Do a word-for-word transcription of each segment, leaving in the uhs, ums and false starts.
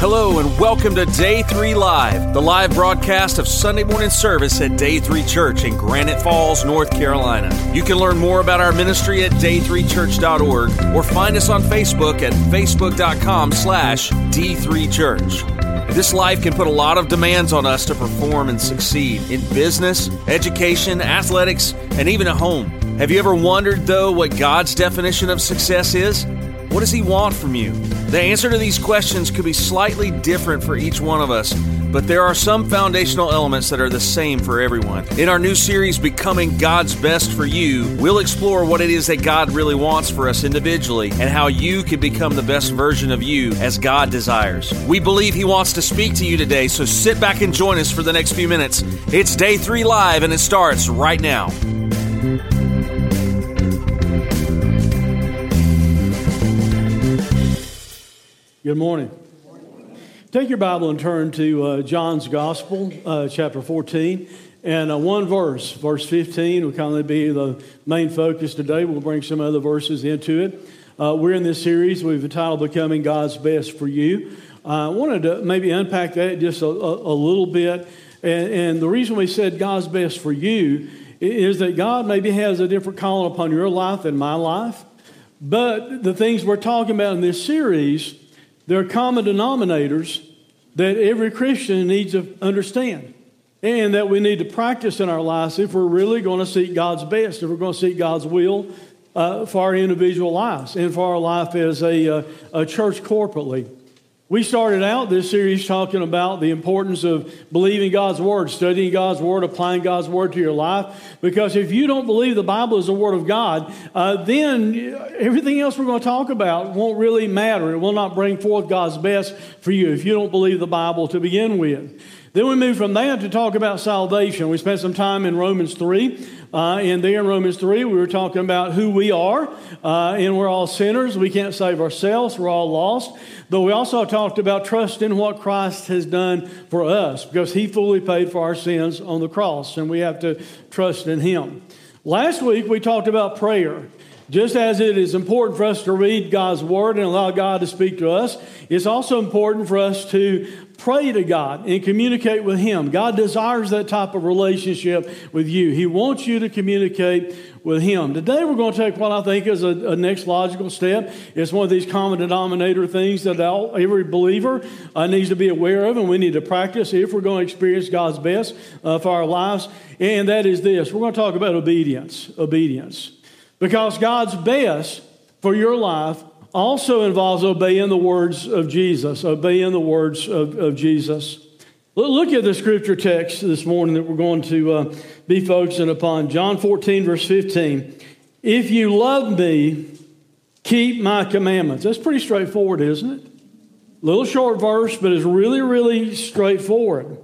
Hello and welcome to Day three Live, the live broadcast of Sunday morning service at Day three Church in Granite Falls, North Carolina. You can learn more about our ministry at day three church dot org or find us on Facebook at facebook dot com slash D three Church. This life can put a lot of demands on us to perform and succeed in business, education, athletics, and even at home. Have you ever wondered, though, what God's definition of success is? What does He want from you? The answer to these questions could be slightly different for each one of us, but there are some foundational elements that are the same for everyone. In our new series, Becoming God's Best for You, we'll explore what it is that God really wants for us individually and how you can become the best version of you as God desires. We believe He wants to speak to you today, so sit back and join us for the next few minutes. It's Day three Live, and it starts right now. Good morning. Take your Bible and turn to uh, John's Gospel, uh, chapter fourteen, and uh, one verse, verse fifteen, will kind of be the main focus today. We'll bring some other verses into it. Uh, we're in this series we've entitled "Becoming God's Best for You." Uh, I wanted to maybe unpack that just a, a, a little bit, and, and the reason we said God's best for you is that God maybe has a different calling upon your life than my life, but the things we're talking about in this series, there are common denominators that every Christian needs to understand and that we need to practice in our lives if we're really going to seek God's best, if we're going to seek God's will uh, for our individual lives and for our life as a, uh, a church corporately. We started out this series talking about the importance of believing God's Word, studying God's Word, applying God's Word to your life, because if you don't believe the Bible is the Word of God, uh, then everything else we're going to talk about won't really matter. It will not bring forth God's best for you if you don't believe the Bible to begin with. Then we moved from that to talk about salvation. We spent some time in Romans three. Uh, and there in Romans three, we were talking about who we are, uh, and we're all sinners. We can't save ourselves. We're all lost. Though we also talked about trust in what Christ has done for us, because He fully paid for our sins on the cross, and we have to trust in Him. Last week, we talked about prayer. Just as it is important for us to read God's Word and allow God to speak to us, it's also important for us to pray to God and communicate with Him. God desires that type of relationship with you. He wants you to communicate with Him. Today we're going to take what I think is a, a next logical step. It's one of these common denominator things that all, every believer uh, needs to be aware of, and we need to practice if we're going to experience God's best uh, for our lives, and that is this. We're going to talk about obedience. Obedience. Because God's best for your life also involves obeying the words of Jesus, obeying the words of, of Jesus. Look at the scripture text this morning that we're going to uh, be focusing upon. John fourteen, verse fifteen. If you love me, keep my commandments. That's pretty straightforward, isn't it? Little short verse, but it's really, really straightforward.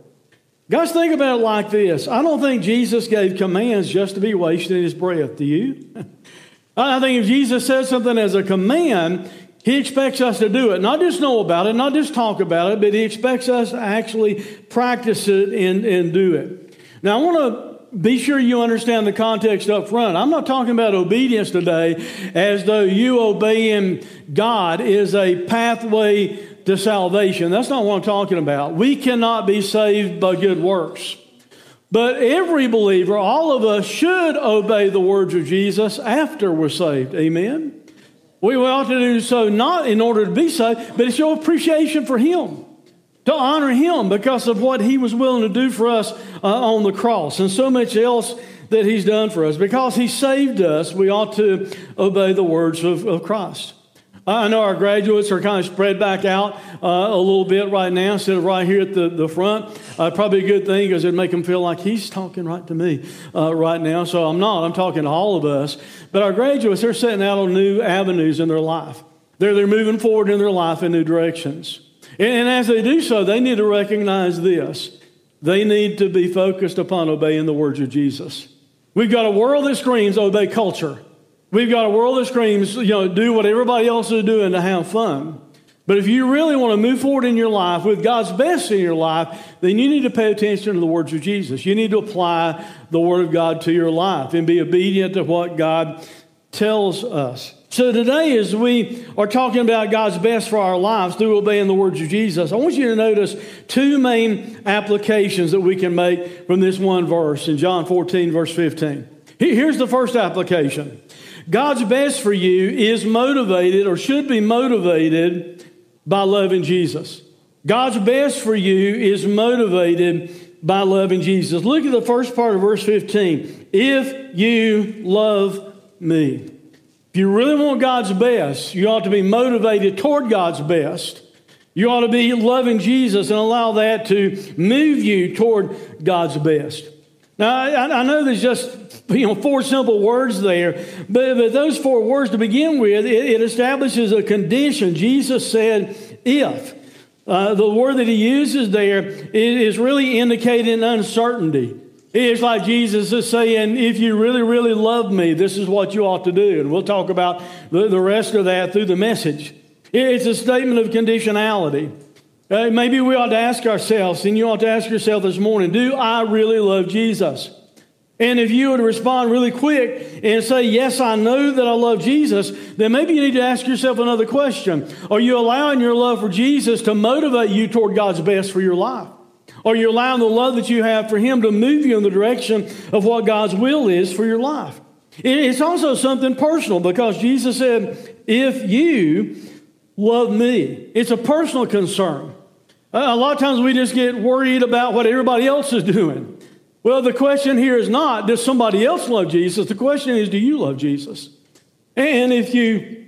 Guys, think about it like this. I don't think Jesus gave commands just to be wasting His breath, do you? I think if Jesus says something as a command, He expects us to do it. Not just know about it, not just talk about it, but He expects us to actually practice it and, and do it. Now, I want to be sure you understand the context up front. I'm not talking about obedience today as though you obeying God is a pathway to salvation. That's not what I'm talking about. We cannot be saved by good works. But every believer, all of us, should obey the words of Jesus after we're saved. Amen? We ought to do so not in order to be saved, but it's your appreciation for Him, to honor Him because of what He was willing to do for us uh, on the cross and so much else that He's done for us. Because He saved us, we ought to obey the words of, of Christ. I know our graduates are kind of spread back out uh, a little bit right now instead of right here at the, the front. Uh, probably a good thing because it'd make them feel like he's talking right to me uh, right now. So I'm not. I'm talking to all of us. But our graduates, they're setting out on new avenues in their life. They're, they're moving forward in their life in new directions. And, and as they do so, they need to recognize this. They need to be focused upon obeying the words of Jesus. We've got a world that screams obey culture. We've got a world that screams, you know, do what everybody else is doing to have fun. But if you really want to move forward in your life with God's best in your life, then you need to pay attention to the words of Jesus. You need to apply the Word of God to your life and be obedient to what God tells us. So today, as we are talking about God's best for our lives through obeying the words of Jesus, I want you to notice two main applications that we can make from this one verse in John fourteen, verse fifteen. Here's the first application. God's best for you is motivated or should be motivated by loving Jesus. God's best for you is motivated by loving Jesus. Look at the first part of verse fifteen. If you love me. If you really want God's best, you ought to be motivated toward God's best. You ought to be loving Jesus and allow that to move you toward God's best. Now, I, I know there's just you know four simple words there, but, but those four words to begin with, it, it establishes a condition. Jesus said, if. Uh, the word that he uses there is really indicating uncertainty. It's like Jesus is saying, if you really, really love me, this is what you ought to do. And we'll talk about the, the rest of that through the message. It's a statement of conditionality. Uh, maybe we ought to ask ourselves, and you ought to ask yourself this morning, do I really love Jesus? And if you would respond really quick and say, yes, I know that I love Jesus, then maybe you need to ask yourself another question. Are you allowing your love for Jesus to motivate you toward God's best for your life? Are you allowing the love that you have for him to move you in the direction of what God's will is for your life? It's also something personal because Jesus said, if you love me, it's a personal concern. A lot of times we just get worried about what everybody else is doing. Well, the question here is not, does somebody else love Jesus? The question is, do you love Jesus? And if you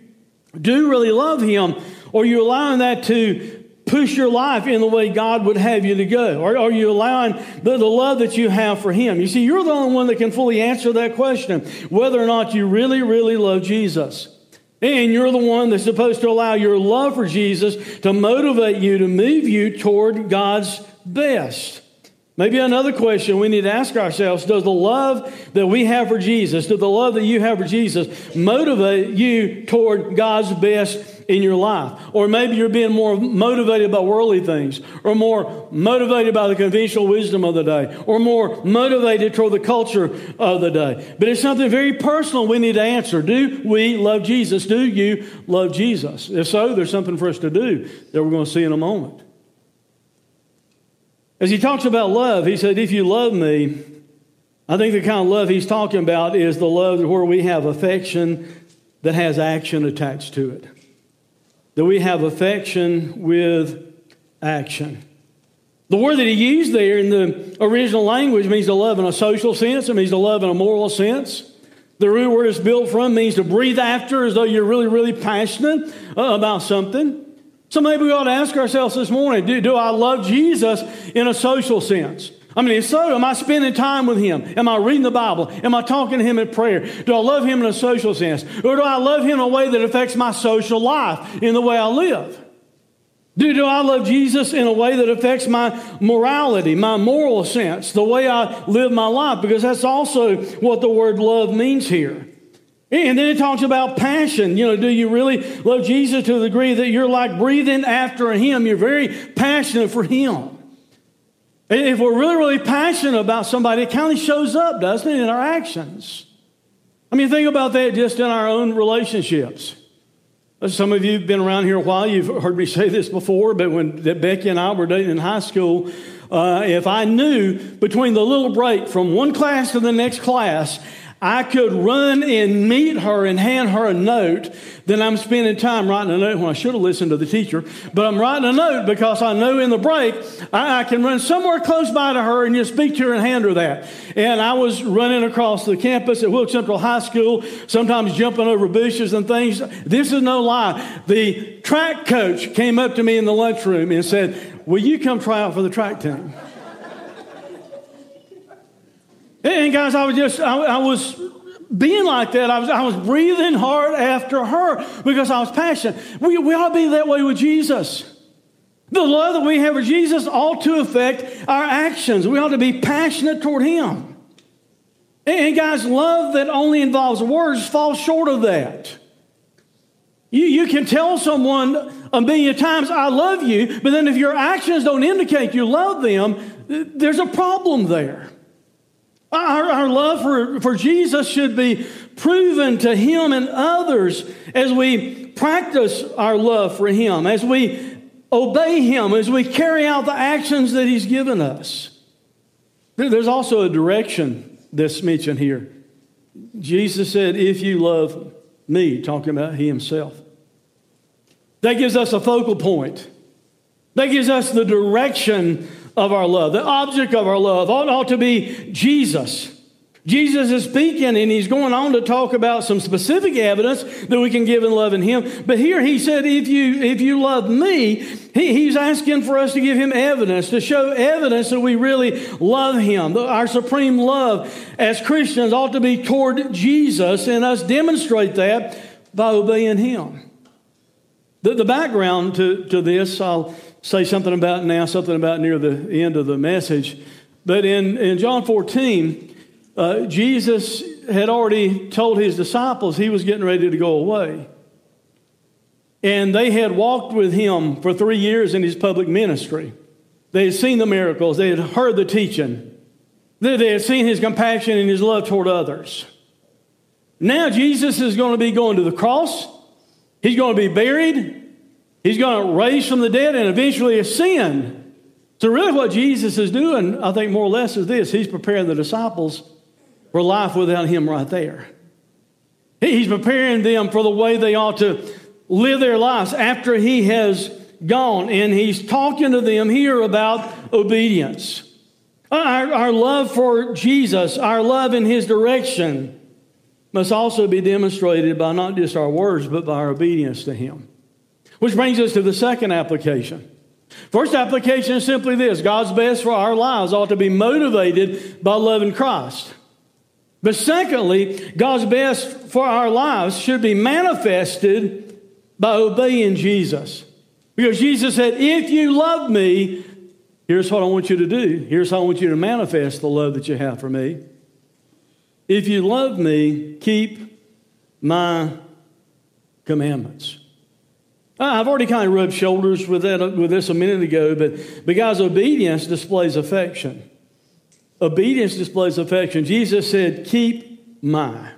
do really love him, are you allowing that to push your life in the way God would have you to go? Or are you allowing the, the love that you have for him? You see, you're the only one that can fully answer that question, whether or not you really, really love Jesus. And you're the one that's supposed to allow your love for Jesus to motivate you, to move you toward God's best. Maybe another question we need to ask ourselves, does the love that we have for Jesus, does the love that you have for Jesus motivate you toward God's best in your life? Or maybe you're being more motivated by worldly things, or more motivated by the conventional wisdom of the day, or more motivated toward the culture of the day. But it's something very personal we need to answer. Do we love Jesus? Do you love Jesus? If so, there's something for us to do that we're going to see in a moment. As he talks about love, he said, if you love me, I think the kind of love he's talking about is the love where we have affection that has action attached to it. That we have affection with action. The word that he used there in the original language means to love in a social sense. It means to love in a moral sense. The root word it's built from means to breathe after as though you're really, really passionate about something. So maybe we ought to ask ourselves this morning, do, do I love Jesus in a social sense? I mean, if so, am I spending time with him? Am I reading the Bible? Am I talking to him in prayer? Do I love him in a social sense? Or do I love him in a way that affects my social life in the way I live? Do, do I love Jesus in a way that affects my morality, my moral sense, the way I live my life? Because that's also what the word love means here. And then it talks about passion. You know, do you really love Jesus to the degree that you're like breathing after him? You're very passionate for him. If we're really, really passionate about somebody, it kind of shows up, doesn't it, in our actions? I mean, think about that just in our own relationships. Some of you have been around here a while. You've heard me say this before, but when Becky and I were dating in high school, uh, if I knew between the little break from one class to the next class, I could run and meet her and hand her a note. Then I'm spending time writing a note when well, I should have listened to the teacher. But I'm writing a note because I know in the break, I, I can run somewhere close by to her and just speak to her and hand her that. And I was running across the campus at Wilkes-Central High School, sometimes jumping over bushes and things. This is no lie. The track coach came up to me in the lunchroom and said, will you come try out for the track team? And guys, I was just, I, I was being like that. I was, I was breathing hard after her because I was passionate. We, we ought to be that way with Jesus. The love that we have for Jesus ought to affect our actions. We ought to be passionate toward him. And, and guys, love that only involves words falls short of that. You, you can tell someone a million times, I love you, but then if your actions don't indicate you love them, there's a problem there. Our, our love for, for Jesus should be proven to Him and others as we practice our love for Him, as we obey Him, as we carry out the actions that He's given us. There's also a direction that's mentioned here. Jesus said, if you love me, talking about He Himself. That gives us a focal point. That gives us the direction of our love. The object of our love ought, ought to be Jesus. Jesus is speaking, and He's going on to talk about some specific evidence that we can give in loving Him. But here He said, if you, if you love me, he, He's asking for us to give Him evidence, to show evidence that we really love Him. Our supreme love as Christians ought to be toward Jesus, and us demonstrate that by obeying Him. The, the background to, to this, I'll say something about now, something about near the end of the message. But in, in John fourteen, uh, Jesus had already told His disciples He was getting ready to go away. And they had walked with Him for three years in His public ministry. They had seen the miracles. They had heard the teaching. They, they had seen His compassion and His love toward others. Now Jesus is going to be going to the cross. He's going to be buried. He's going to raise from the dead and eventually ascend. So really what Jesus is doing, I think more or less, is this. He's preparing the disciples for life without Him right there. He's preparing them for the way they ought to live their lives after He has gone. And He's talking to them here about obedience. Our, our love for Jesus, our love in His direction, must also be demonstrated by not just our words, but by our obedience to Him. Which brings us to the second application. First application is simply this. God's best for our lives ought to be motivated by loving Christ. But secondly, God's best for our lives should be manifested by obeying Jesus. Because Jesus said, if you love me, here's what I want you to do. Here's how I want you to manifest the love that you have for me. If you love me, keep my commandments. I've already kind of rubbed shoulders with that, with this a minute ago, but, but guys, obedience displays affection. Obedience displays affection. Jesus said, keep my.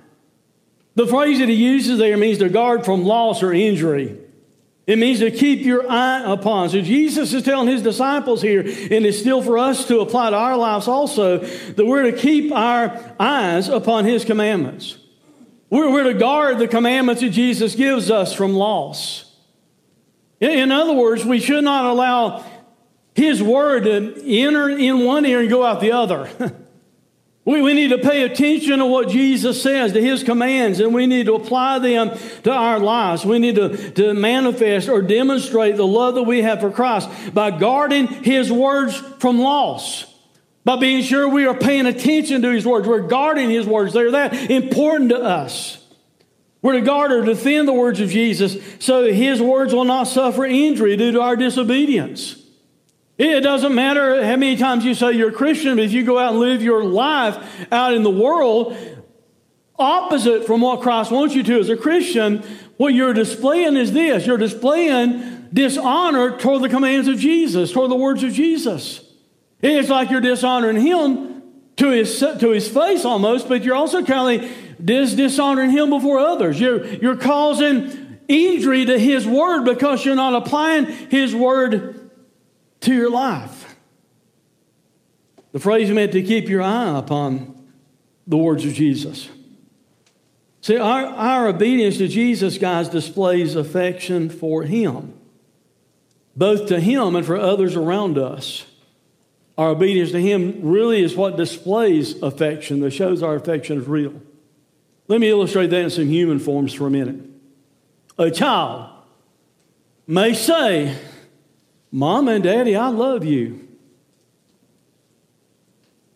The phrase that He uses there means to guard from loss or injury. It means to keep your eye upon. So Jesus is telling His disciples here, and it's still for us to apply to our lives also, that we're to keep our eyes upon His commandments. We're, we're to guard the commandments that Jesus gives us from loss. In, in other words, we should not allow His word to enter in one ear and go out the other. We, we need to pay attention to what Jesus says, to His commands, and we need to apply them to our lives. We need to, to manifest or demonstrate the love that we have for Christ by guarding His words from loss, by being sure we are paying attention to His words. We're guarding His words. They're that important to us. We're to guard or defend the words of Jesus so His words will not suffer injury due to our disobedience. It doesn't matter how many times you say you're a Christian, but if you go out and live your life out in the world opposite from what Christ wants you to as a Christian, what you're displaying is this. You're displaying dishonor toward the commands of Jesus, toward the words of Jesus. It's like you're dishonoring Him to His, to His face almost, but you're also kind of dis- dishonoring Him before others. You're, you're causing injury to His word because you're not applying His word to your life. The phrase meant to keep your eye upon the words of Jesus. See, our, our obedience to Jesus, guys, displays affection for Him, both to Him and for others around us. Our obedience to Him really is what displays affection, that shows our affection is real. Let me illustrate that in some human forms for a minute. A child may say, Mom and Daddy, I love you.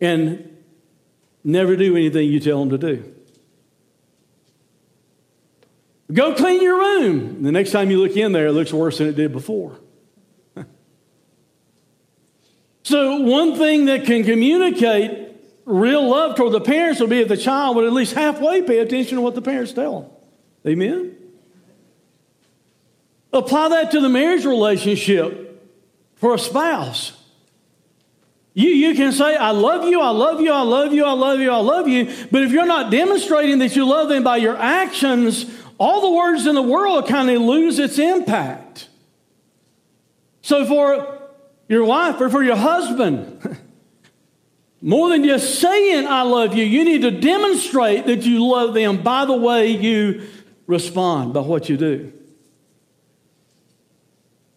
And never do anything you tell them to do. Go clean your room. The next time you look in there, it looks worse than it did before. So one thing that can communicate real love toward the parents would be if the child would at least halfway pay attention to what the parents tell them. Amen? Apply that to the marriage relationship. For a spouse, You, you can say, I love you, I love you, I love you, I love you, I love you. But if you're not demonstrating that you love them by your actions, all the words in the world kind of lose its impact. So for your wife or for your husband, more than just saying I love you, you need to demonstrate that you love them by the way you respond, by what you do.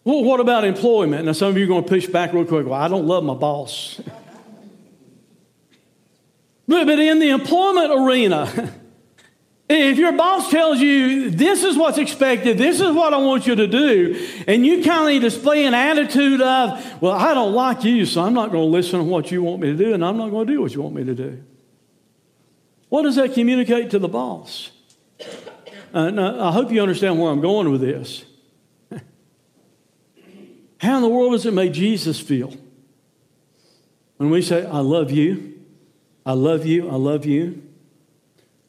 Well, what about employment? Now, some of you are going to push back real quick. Well, I don't love my boss. But in the employment arena, if your boss tells you, this is what's expected, this is what I want you to do, and you kind of display an attitude of, well, I don't like you, so I'm not going to listen to what you want me to do, and I'm not going to do what you want me to do. What does that communicate to the boss? Uh, now, I hope you understand where I'm going with this. How in the world does it make Jesus feel when we say, I love you, I love you, I love you?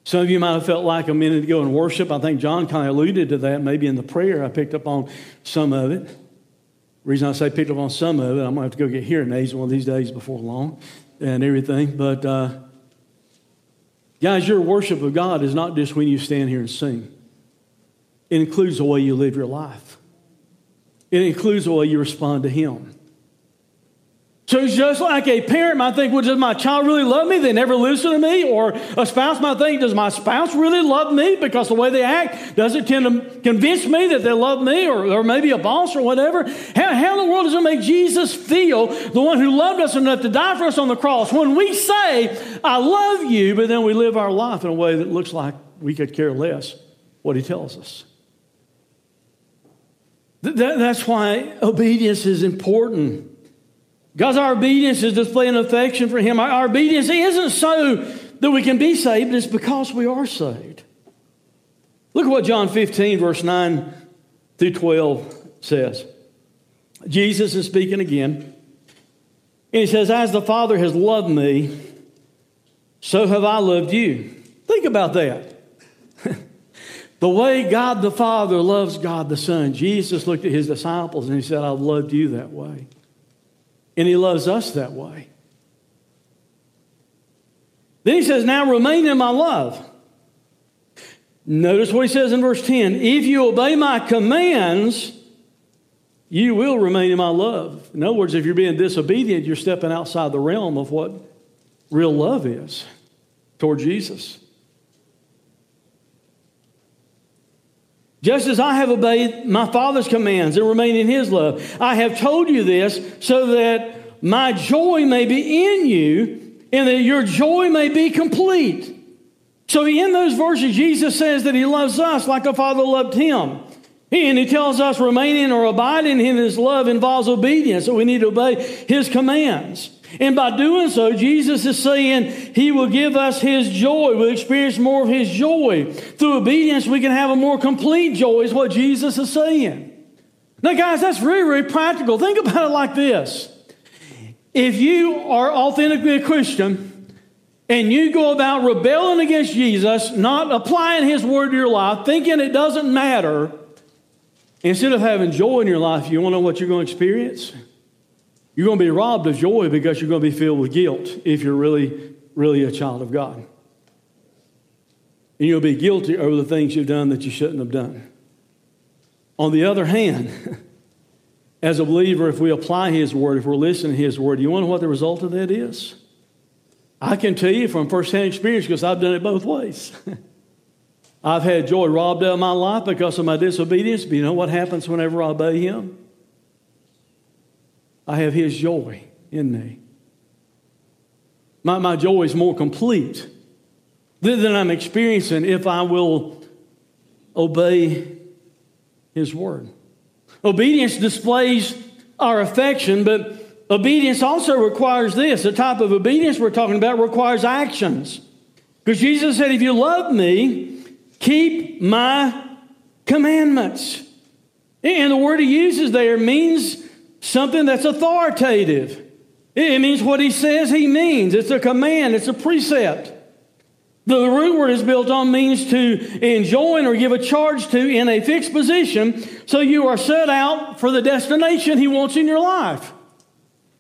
Some of you might have felt like a minute ago in worship. I think John kind of alluded to that. Maybe in the prayer I picked up on some of it. The reason I say picked up on some of it, I'm going to have to go get hearing aids one of these days before long and everything. But uh, guys, your worship of God is not just when you stand here and sing. It includes the way you live your life. It includes the way you respond to Him. So just like a parent might think, well, does my child really love me? They never listen to me. Or a spouse might think, does my spouse really love me? Because the way they act doesn't tend to convince me that they love me, or, or maybe a boss or whatever. How, how in the world does it make Jesus feel, the one who loved us enough to die for us on the cross, when we say, I love you, but then we live our life in a way that looks like we could care less what He tells us? Th- that, that's why obedience is important. Because our obedience is displaying affection for Him. Our, our obedience isn't so that we can be saved. It's because we are saved. Look at what John fifteen, verse nine through twelve says. Jesus is speaking again. And He says, as the Father has loved me, so have I loved you. Think about that. The way God the Father loves God the Son. Jesus looked at His disciples and He said, I've loved you that way. And He loves us that way. Then He says, now remain in my love. Notice what He says in verse ten. If you obey my commands, you will remain in my love. In other words, if you're being disobedient, you're stepping outside the realm of what real love is toward Jesus. Just as I have obeyed my Father's commands and remain in His love, I have told you this so that my joy may be in you and that your joy may be complete. So in those verses, Jesus says that He loves us like the Father loved Him. And He tells us remaining or abiding in His love involves obedience, so we need to obey His commands. And by doing so, Jesus is saying He will give us His joy. We'll experience more of His joy. Through obedience, we can have a more complete joy is what Jesus is saying. Now, guys, that's really, really practical. Think about it like this. If you are authentically a Christian and you go about rebelling against Jesus, not applying His word to your life, thinking it doesn't matter, instead of having joy in your life, you want to know what you're going to experience? You're going to be robbed of joy because you're going to be filled with guilt if you're really, really a child of God. And you'll be guilty over the things you've done that you shouldn't have done. On the other hand, as a believer, if we apply His word, if we're listening to His word, you want to know what the result of that is? I can tell you from firsthand experience because I've done it both ways. I've had joy robbed out of my life because of my disobedience. But you know what happens whenever I obey Him? I have His joy in me. My, my joy is more complete than I'm experiencing if I will obey His word. Obedience displays our affection, but obedience also requires this. The type of obedience we're talking about requires actions. Because Jesus said, if you love me, keep my commandments. And the word He uses there means something that's authoritative. It means what He says He means. It's a command. It's a precept. The root word is built on means to enjoin or give a charge to in a fixed position, so you are set out for the destination He wants in your life.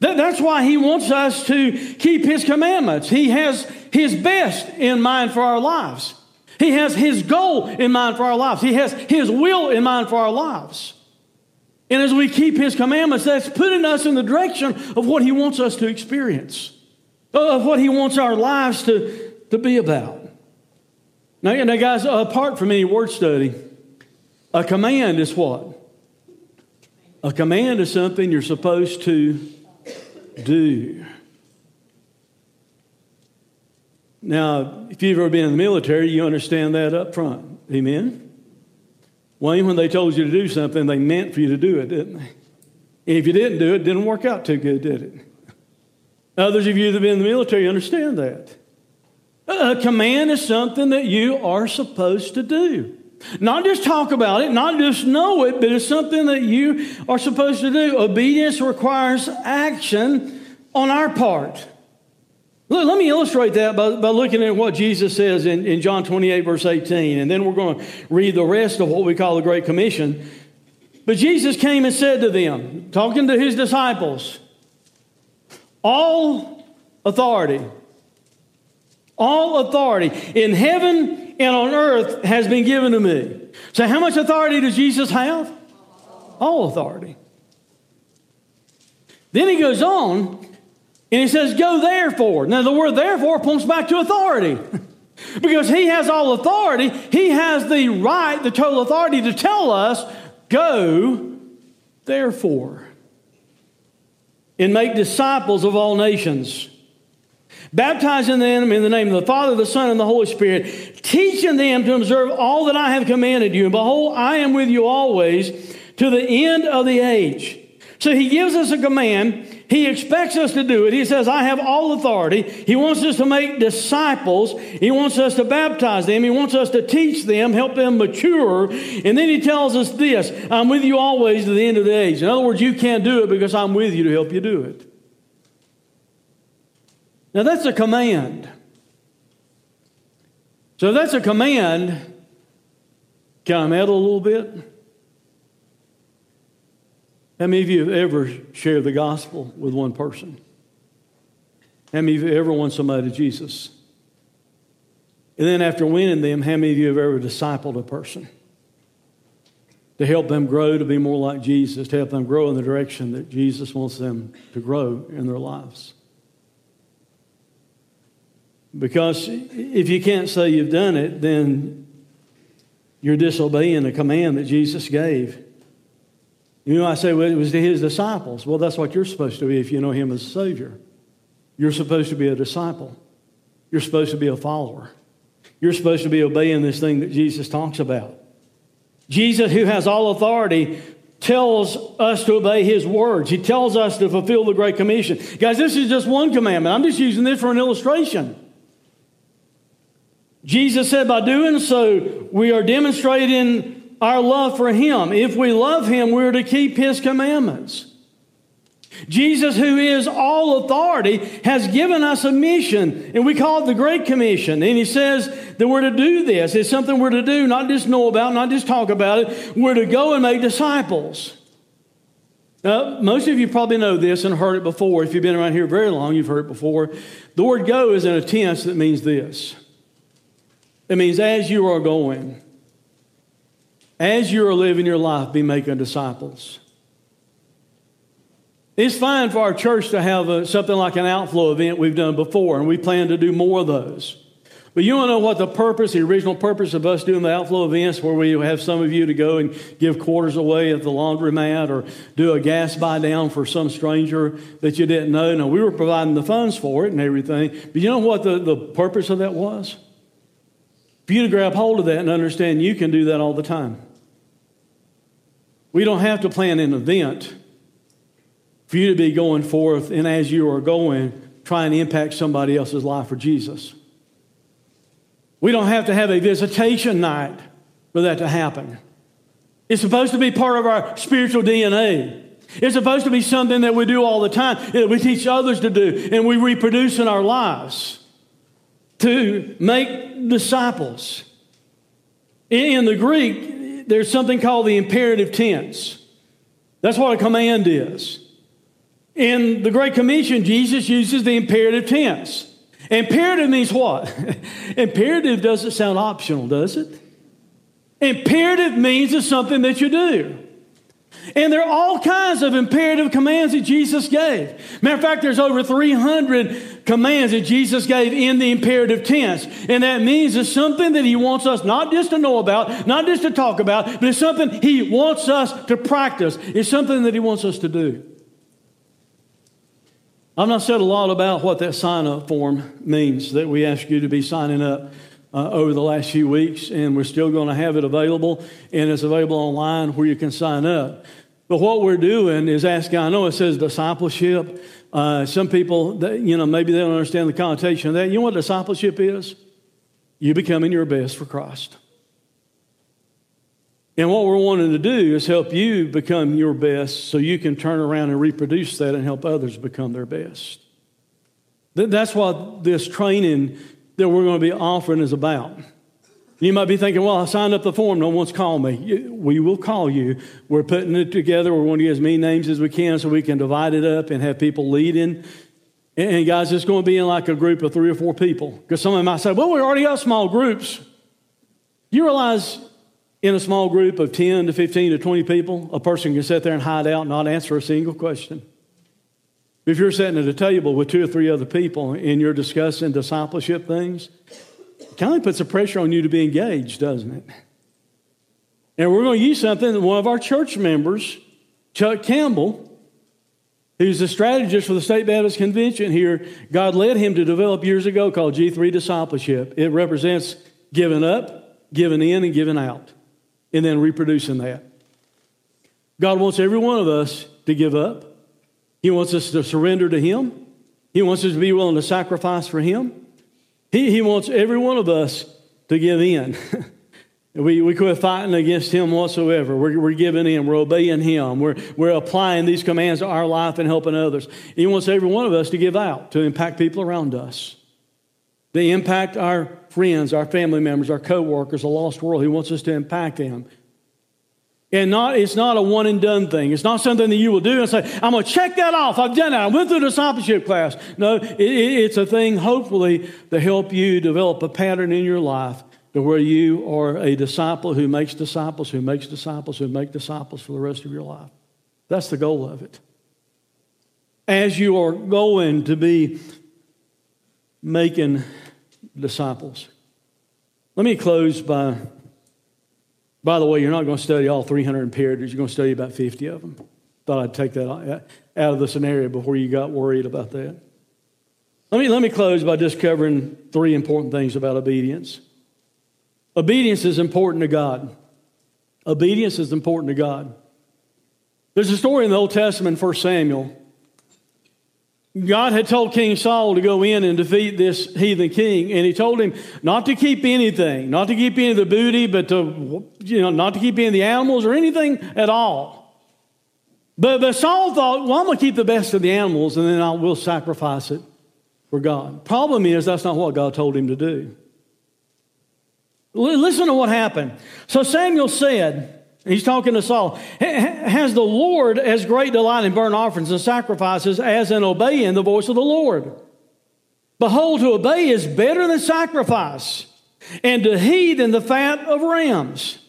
That, that's why he wants us to keep his commandments. He has his best in mind for our lives. He has his goal in mind for our lives. He has his will in mind for our lives. And as we keep his commandments, that's putting us in the direction of what he wants us to experience, of what he wants our lives to, to be about. Now, you know, guys, apart from any word study, a command is what? A command is something you're supposed to do. Now, if you've ever been in the military, you understand that up front. Amen? Wayne, when they told you to do something, they meant for you to do it, didn't they? And if you didn't do it, it didn't work out too good, did it? Others of you that have been in the military understand that. A command is something that you are supposed to do. Not just talk about it, not just know it, but it's something that you are supposed to do. Obedience requires action on our part. Look, let me illustrate that by, by looking at what Jesus says in, in John twenty-eight, verse eighteen, and then we're going to read the rest of what we call the Great Commission. But Jesus came and said to them, talking to his disciples, all authority, all authority in heaven and on earth has been given to me. So how much authority does Jesus have? All authority. Then he goes on and he says, go therefore. Now the word therefore points back to authority. Because he has all authority. He has the right, the total authority to tell us, go therefore. And make disciples of all nations. Baptizing them in the name of the Father, the Son, and the Holy Spirit, teaching them to observe all that I have commanded you. And behold, I am with you always to the end of the age. So he gives us a command. He expects us to do it. He says, I have all authority. He wants us to make disciples. He wants us to baptize them. He wants us to teach them, help them mature. And then he tells us this, I'm with you always to the end of the age. In other words, you can't do it because I'm with you to help you do it. Now, that's a command. So that's a command. Can I meddle a little bit? How many of you have ever shared the gospel with one person? How many of you have ever won somebody to Jesus? And then after winning them, how many of you have ever discipled a person? To help them grow to be more like Jesus, to help them grow in the direction that Jesus wants them to grow in their lives. Because if you can't say you've done it, then you're disobeying the command that Jesus gave. You know, I say, well, it was to his disciples. Well, that's what you're supposed to be if you know him as a Savior. You're supposed to be a disciple. You're supposed to be a follower. You're supposed to be obeying this thing that Jesus talks about. Jesus, who has all authority, tells us to obey his words. He tells us to fulfill the Great Commission. Guys, this is just one commandment. I'm just using this for an illustration. Jesus said, by doing so, we are demonstrating our love for him. If we love him, we are to keep his commandments. Jesus, who is all authority, has given us a mission, and we call it the Great Commission. And he says that we're to do this. It's something we're to do, not just know about, not just talk about it. We're to go and make disciples. Now, most of you probably know this and heard it before. If you've been around here very long, you've heard it before. The word go is in a tense that means this. It means as you are going, as you are living your life, be making disciples. It's fine for our church to have a, something like an outflow event we've done before, and we plan to do more of those. But you want to know what the purpose, the original purpose of us doing the outflow events where we have some of you to go and give quarters away at the laundromat or do a gas buy down for some stranger that you didn't know. No, we were providing the funds for it and everything. But you know what the, the purpose of that was? For you to grab hold of that and understand you can do that all the time. We don't have to plan an event for you to be going forth and as you are going, trying to impact somebody else's life for Jesus. We don't have to have a visitation night for that to happen. It's supposed to be part of our spiritual D N A. It's supposed to be something that we do all the time, that we teach others to do, and we reproduce in our lives. To make disciples. In the Greek, there's something called the imperative tense. That's what a command is. In the Great Commission, Jesus uses the imperative tense. Imperative means what? Imperative doesn't sound optional, does it? Imperative means it's something that you do. And there are all kinds of imperative commands that Jesus gave. Matter of fact, there's over three hundred commands that Jesus gave in the imperative tense. And that means it's something that he wants us not just to know about, not just to talk about, but it's something he wants us to practice. It's something that he wants us to do. I've not said a lot about what that sign-up form means that we ask you to be signing up uh, over the last few weeks, and we're still going to have it available, and it's available online where you can sign up. But what we're doing is asking, I know it says discipleship. Uh, some people, that, you know, maybe they don't understand the connotation of that. You know what discipleship is? You becoming your best for Christ. And what we're wanting to do is help you become your best so you can turn around and reproduce that and help others become their best. That's what this training that we're going to be offering is about. You might be thinking, well, I signed up the form. No one's called me. We will call you. We're putting it together. We're going to get as many names as we can so we can divide it up and have people leading. And guys, it's going to be in like a group of three or four people. Because some of them might say, well, we already have small groups. You realize in a small group of ten to fifteen to twenty people, a person can sit there and hide out and not answer a single question. If you're sitting at a table with two or three other people and you're discussing discipleship things, it kind of puts a pressure on you to be engaged, doesn't it? And we're going to use something that one of our church members, Chuck Campbell, who's a strategist for the State Baptist Convention here, God led him to develop years ago called G three Discipleship. It represents giving up, giving in, and giving out. And then reproducing that. God wants every one of us to give up. He wants us to surrender to Him. He wants us to be willing to sacrifice for Him. He, he wants every one of us to give in. we, we quit fighting against Him whatsoever. We're, we're giving in. We're obeying Him. We're, we're applying these commands to our life and helping others. He wants every one of us to give out, to impact people around us. They impact our friends, our family members, our co-workers, a lost world. He wants us to impact them. And not it's not a one-and-done thing. It's not something that you will do and say, I'm going to check that off. I've done that. I went through the discipleship class. No, it, it's a thing, hopefully, to help you develop a pattern in your life to where you are a disciple who makes disciples, who makes disciples, who make disciples for the rest of your life. That's the goal of it. As you are going to be making disciples. Let me close by, by the way, you're not going to study all three hundred imperatives. You're going to study about fifty of them. Thought I'd take that out of the scenario before you got worried about that. Let me, let me close by just covering three important things about obedience. Obedience is important to God. Obedience is important to God. There's a story in the Old Testament, First Samuel. God had told King Saul to go in and defeat this heathen king, and he told him not to keep anything, not to keep any of the booty, but to, you know, not to keep any of the animals or anything at all. But, but Saul thought, well, I'm going to keep the best of the animals, and then I will sacrifice it for God. Problem is, that's not what God told him to do. L- listen to what happened. So Samuel said, he's talking to Saul, has the Lord as great delight in burnt offerings and sacrifices as in obeying the voice of the Lord? Behold, to obey is better than sacrifice, and to heed than the fat of rams.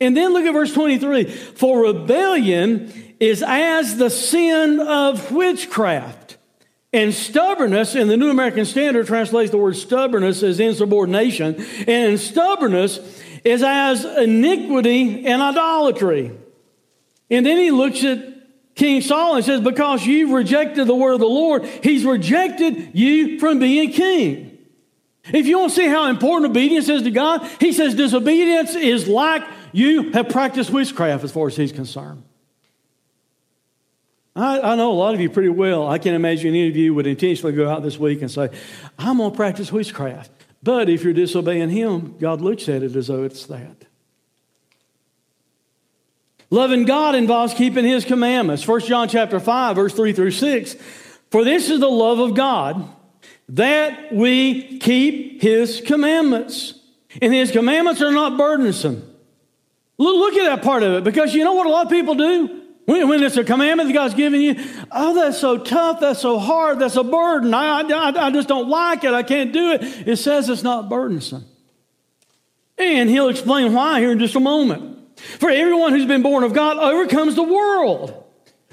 And then look at verse twenty-three. For rebellion is as the sin of witchcraft, and stubbornness, in the New American Standard translates the word stubbornness as insubordination, and stubbornness is as iniquity and idolatry. And then he looks at King Saul and says, because you've rejected the word of the Lord, he's rejected you from being king. If you want to see how important obedience is to God, he says disobedience is like you have practiced witchcraft as far as he's concerned. I, I know a lot of you pretty well. I can't imagine any of you would intentionally go out this week and say, I'm going to practice witchcraft. But if you're disobeying Him, God looks at it as though it's that. Loving God involves keeping His commandments. First John chapter five, verse three through six. For this is the love of God, that we keep His commandments. And His commandments are not burdensome. Look at that part of it, because you know what a lot of people do? When, when it's a commandment that God's given you, oh, that's so tough, that's so hard, that's a burden. I, I, I just don't like it, I can't do it. It says it's not burdensome. And he'll explain why here in just a moment. For everyone who's been born of God overcomes the world.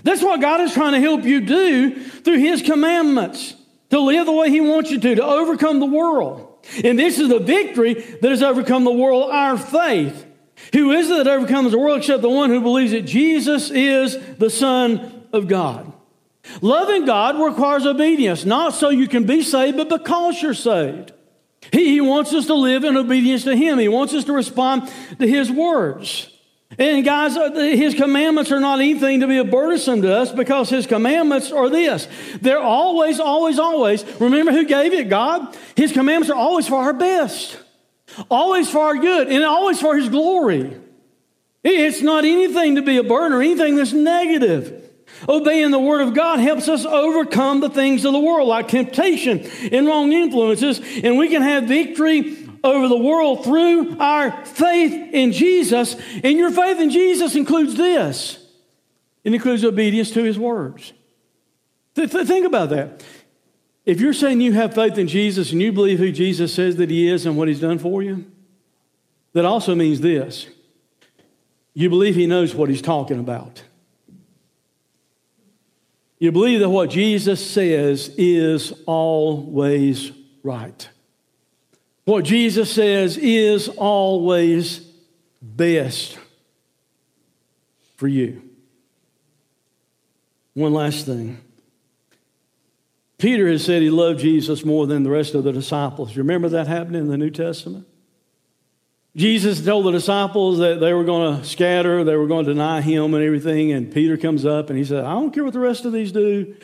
That's what God is trying to help you do through his commandments, to live the way he wants you to, to overcome the world. And this is the victory that has overcome the world, our faith. Who is it that overcomes the world except the one who believes that Jesus is the Son of God? Loving God requires obedience, not so you can be saved, but because you're saved. He, he wants us to live in obedience to him. He wants us to respond to his words. And guys, his commandments are not anything to be a burdensome to us because his commandments are this. They're always, always, always, remember who gave it? God. His commandments are always for our best, always for our good, and always for his glory. It's not anything to be a burden or anything that's negative. Obeying the word of God helps us overcome the things of the world, like temptation and wrong influences, and we can have victory over the world through our faith in Jesus. And your faith in Jesus includes this. It includes obedience to his words. Th- th- think about that. If you're saying you have faith in Jesus and you believe who Jesus says that he is and what he's done for you, that also means this. You believe he knows what he's talking about. You believe that what Jesus says is always right. What Jesus says is always best for you. One last thing. Peter has said he loved Jesus more than the rest of the disciples. You remember that happening in the New Testament? Jesus told the disciples that they were going to scatter, they were going to deny him and everything, and Peter comes up and he said, I don't care what the rest of these do.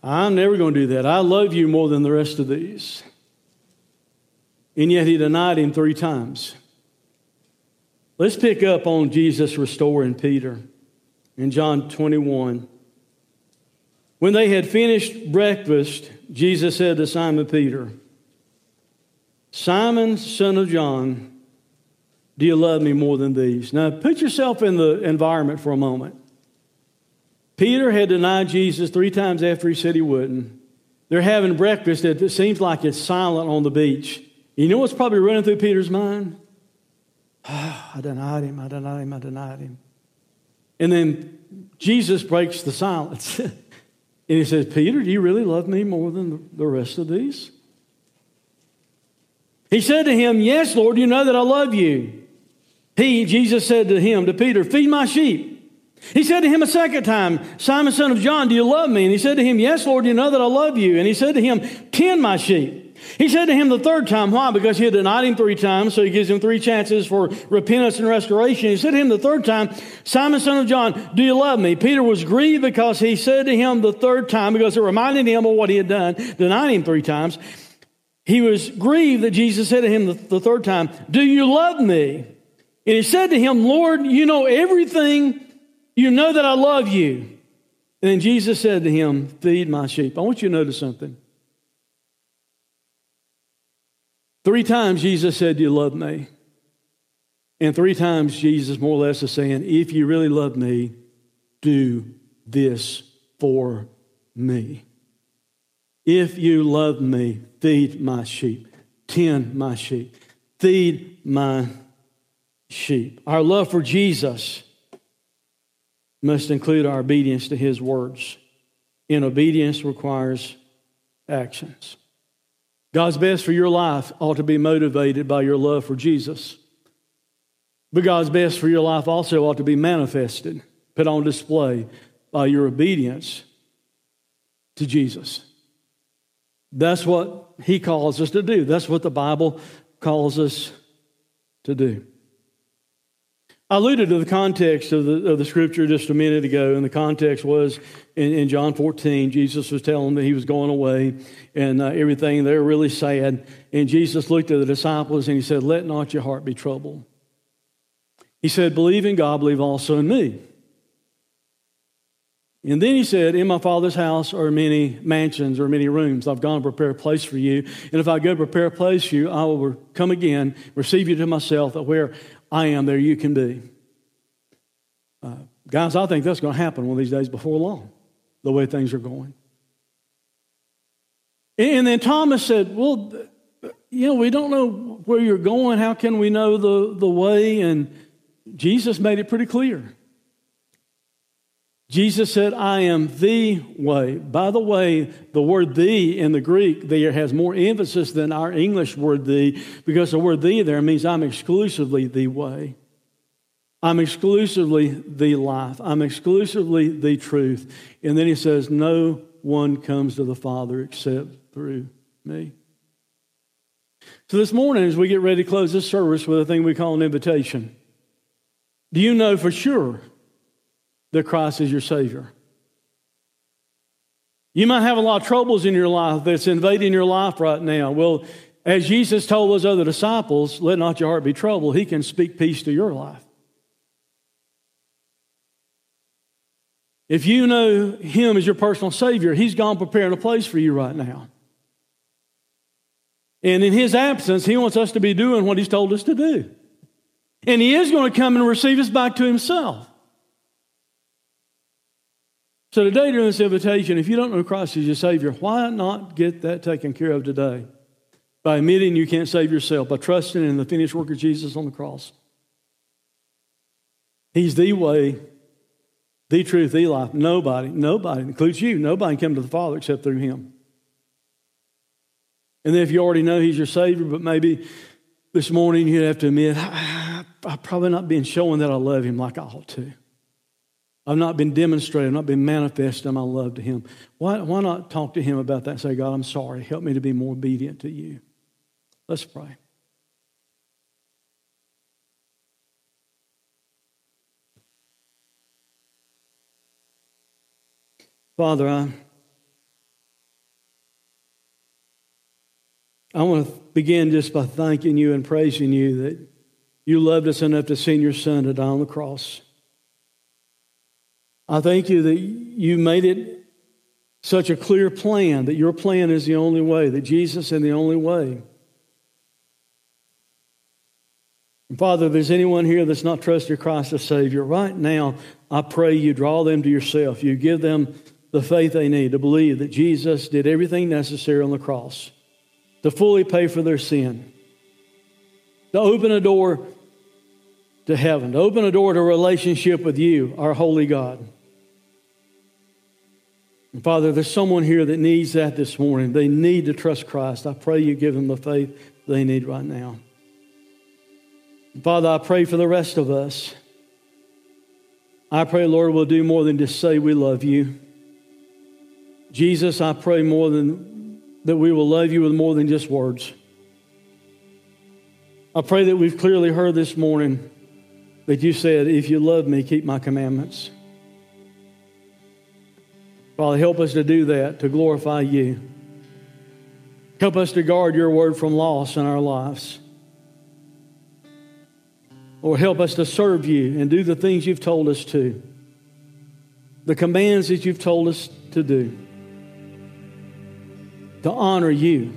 I'm never going to do that. I love you more than the rest of these. And yet he denied him three times. Let's pick up on Jesus restoring Peter in John twenty-one. When they had finished breakfast, Jesus said to Simon Peter, Simon, son of John, do you love me more than these? Now put yourself in the environment for a moment. Peter had denied Jesus three times after he said he wouldn't. They're having breakfast that seems like it's silent on the beach. You know what's probably running through Peter's mind? Oh, I denied him, I denied him, I denied him. And then Jesus breaks the silence. And he says, Peter, do you really love me more than the rest of these? He said to him, yes, Lord, you know that I love you. He, Jesus said to him, to Peter, feed my sheep. He said to him a second time, Simon, son of John, do you love me? And he said to him, yes, Lord, you know that I love you. And he said to him, tend my sheep. He said to him the third time, why? Because he had denied him three times, so he gives him three chances for repentance and restoration. He said to him the third time, Simon, son of John, do you love me? Peter was grieved because he said to him the third time, because it reminded him of what he had done, denied him three times. He was grieved that Jesus said to him the, the third time, do you love me? And he said to him, Lord, you know everything. You know that I love you. And then Jesus said to him, feed my sheep. I want you to notice something. Three times Jesus said, do you love me? And three times Jesus more or less is saying, if you really love me, do this for me. If you love me, feed my sheep. Tend my sheep. Feed my sheep. Our love for Jesus must include our obedience to his words. And obedience requires actions. God's best for your life ought to be motivated by your love for Jesus. But God's best for your life also ought to be manifested, put on display by your obedience to Jesus. That's what he calls us to do. That's what the Bible calls us to do. I alluded to the context of the, of the scripture just a minute ago, and the context was in, in John fourteen, Jesus was telling them that he was going away and uh, everything. They were really sad, and Jesus looked at the disciples and he said, let not your heart be troubled. He said, believe in God, believe also in me. And then he said, in my Father's house are many mansions or many rooms. I've gone to prepare a place for you. And if I go prepare a place for you, I will come again, receive you to myself, that where I am, there you can be. Uh, Guys, I think that's going to happen one of these days before long, the way things are going. And then Thomas said, well, you know, we don't know where you're going. How can we know the, the way? And Jesus made it pretty clear. Jesus said, I am the way. By the way, the word the in the Greek there has more emphasis than our English word the, because the word the there means I'm exclusively the way. I'm exclusively the life. I'm exclusively the truth. And then he says, no one comes to the Father except through me. So this morning, as we get ready to close this service with a thing we call an invitation, do you know for sure that Christ is your Savior? You might have a lot of troubles in your life that's invading your life right now. Well, as Jesus told those other disciples, let not your heart be troubled. He can speak peace to your life. If you know Him as your personal Savior, He's gone preparing a place for you right now. And in His absence, He wants us to be doing what He's told us to do. And He is going to come and receive us back to Himself. So today during this invitation, if you don't know Christ as your Savior, why not get that taken care of today? By admitting you can't save yourself, by trusting in the finished work of Jesus on the cross. He's the way, the truth, the life. Nobody, nobody, includes you, nobody can come to the Father except through Him. And then if you already know He's your Savior, but maybe this morning you'd have to admit, I've probably not been showing that I love Him like I ought to. I've not been demonstrating, I've not been manifesting my love to Him. Why, why not talk to Him about that and say, God, I'm sorry. Help me to be more obedient to You. Let's pray. Father, I, I want to begin just by thanking You and praising You that You loved us enough to send Your Son to die on the cross. I thank You that You made it such a clear plan, that Your plan is the only way, that Jesus is the only way. And Father, if there's anyone here that's not trusted Christ as Savior, right now, I pray You draw them to Yourself. You give them the faith they need to believe that Jesus did everything necessary on the cross to fully pay for their sin, to open a door to heaven, to open a door to a relationship with You, our holy God. And Father, there's someone here that needs that this morning. They need to trust Christ. I pray You give them the faith they need right now. And Father, I pray for the rest of us. I pray, Lord, we'll do more than just say we love You. Jesus, I pray more than that we will love You with more than just words. I pray that we've clearly heard this morning that You said, if you love Me, keep My commandments. Father, help us to do that, to glorify You. Help us to guard Your word from loss in our lives. Or help us to serve You and do the things You've told us to, the commands that You've told us to do, to honor You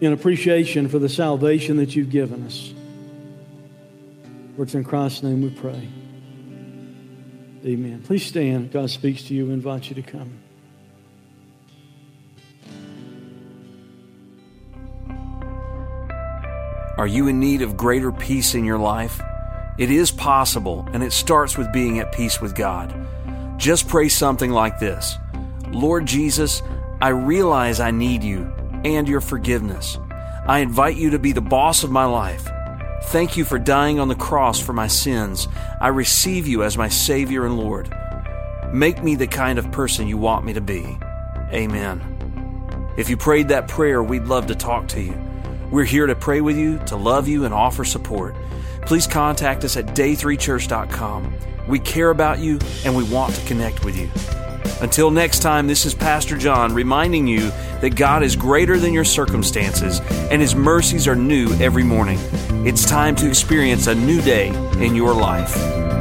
in appreciation for the salvation that You've given us. For it's in Christ's name we pray. Amen. Please stand. God speaks to you. We invite you to come. Are you in need of greater peace in your life? It is possible, and it starts with being at peace with God. Just pray something like this. Lord Jesus, I realize I need You and Your forgiveness. I invite You to be the boss of my life. Thank You for dying on the cross for my sins. I receive You as my Savior and Lord. Make me the kind of person You want me to be. Amen. If you prayed that prayer, we'd love to talk to you. We're here to pray with you, to love you, and offer support. Please contact us at day three church dot com. We care about you, and we want to connect with you. Until next time, this is Pastor John reminding you that God is greater than your circumstances and His mercies are new every morning. It's time to experience a new day in your life.